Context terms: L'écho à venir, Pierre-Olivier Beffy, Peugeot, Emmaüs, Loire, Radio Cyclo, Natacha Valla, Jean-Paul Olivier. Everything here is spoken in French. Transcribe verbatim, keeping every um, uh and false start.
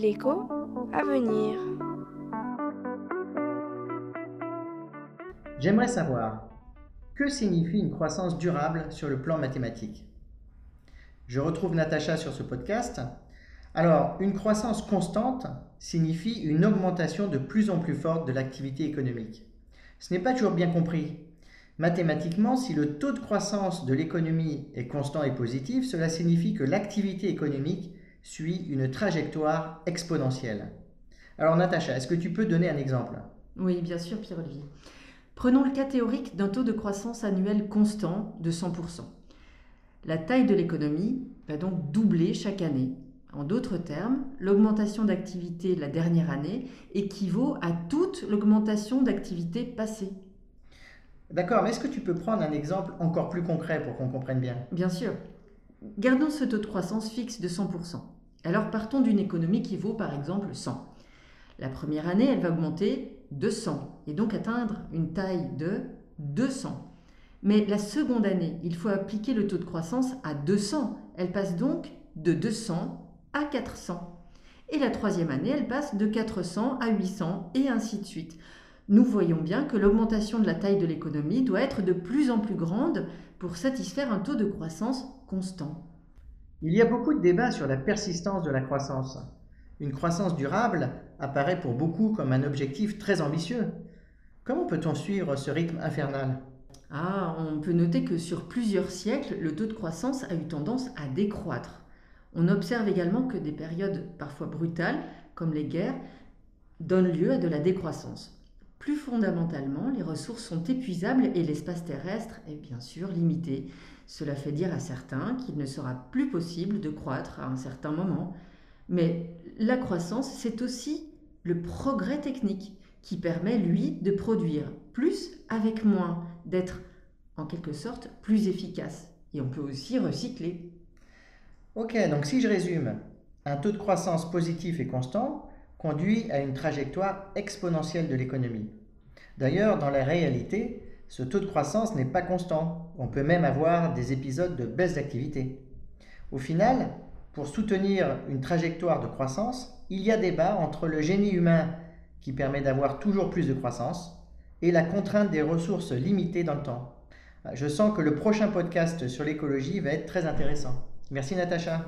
L'écho à venir. J'aimerais savoir, que signifie une croissance durable sur le plan mathématique? Je retrouve Natacha sur ce podcast. Alors, une croissance constante signifie une augmentation de plus en plus forte de l'activité économique. Ce n'est pas toujours bien compris. Mathématiquement, si le taux de croissance de l'économie est constant et positif, cela signifie que l'activité économique suit une trajectoire exponentielle. Alors Natacha, est-ce que tu peux donner un exemple? Oui, bien sûr Pierre-Olivier. Prenons le cas théorique d'un taux de croissance annuel constant de cent pour cent. La taille de l'économie va donc doubler chaque année. En d'autres termes, l'augmentation d'activité la dernière année équivaut à toute l'augmentation d'activité passée. D'accord, mais est-ce que tu peux prendre un exemple encore plus concret pour qu'on comprenne bien? Bien sûr. Gardons ce taux de croissance fixe de cent pour cent. Alors partons d'une économie qui vaut par exemple cent. La première année, elle va augmenter de cent et donc atteindre une taille de deux cents. Mais la seconde année, il faut appliquer le taux de croissance à deux cents. Elle passe donc de deux cents à quatre cents. Et la troisième année, elle passe de quatre cents à huit cents et ainsi de suite. Nous voyons bien que l'augmentation de la taille de l'économie doit être de plus en plus grande pour satisfaire un taux de croissance constant. Il y a beaucoup de débats sur la persistance de la croissance. Une croissance durable apparaît pour beaucoup comme un objectif très ambitieux. Comment peut-on suivre ce rythme infernal? Ah, on peut noter que sur plusieurs siècles, le taux de croissance a eu tendance à décroître. On observe également que des périodes parfois brutales, comme les guerres, donnent lieu à de la décroissance. Plus fondamentalement, les ressources sont épuisables et l'espace terrestre est bien sûr limité. Cela fait dire à certains qu'il ne sera plus possible de croître à un certain moment. Mais la croissance, c'est aussi le progrès technique qui permet, lui, de produire plus avec moins, d'être en quelque sorte plus efficace. Et on peut aussi recycler. Ok, donc si je résume, un taux de croissance positif et constant conduit à une trajectoire exponentielle de l'économie. D'ailleurs, dans la réalité, ce taux de croissance n'est pas constant. On peut même avoir des épisodes de baisse d'activité. Au final, pour soutenir une trajectoire de croissance, il y a débat entre le génie humain qui permet d'avoir toujours plus de croissance et la contrainte des ressources limitées dans le temps. Je sens que le prochain podcast sur l'écologie va être très intéressant. Merci Natacha.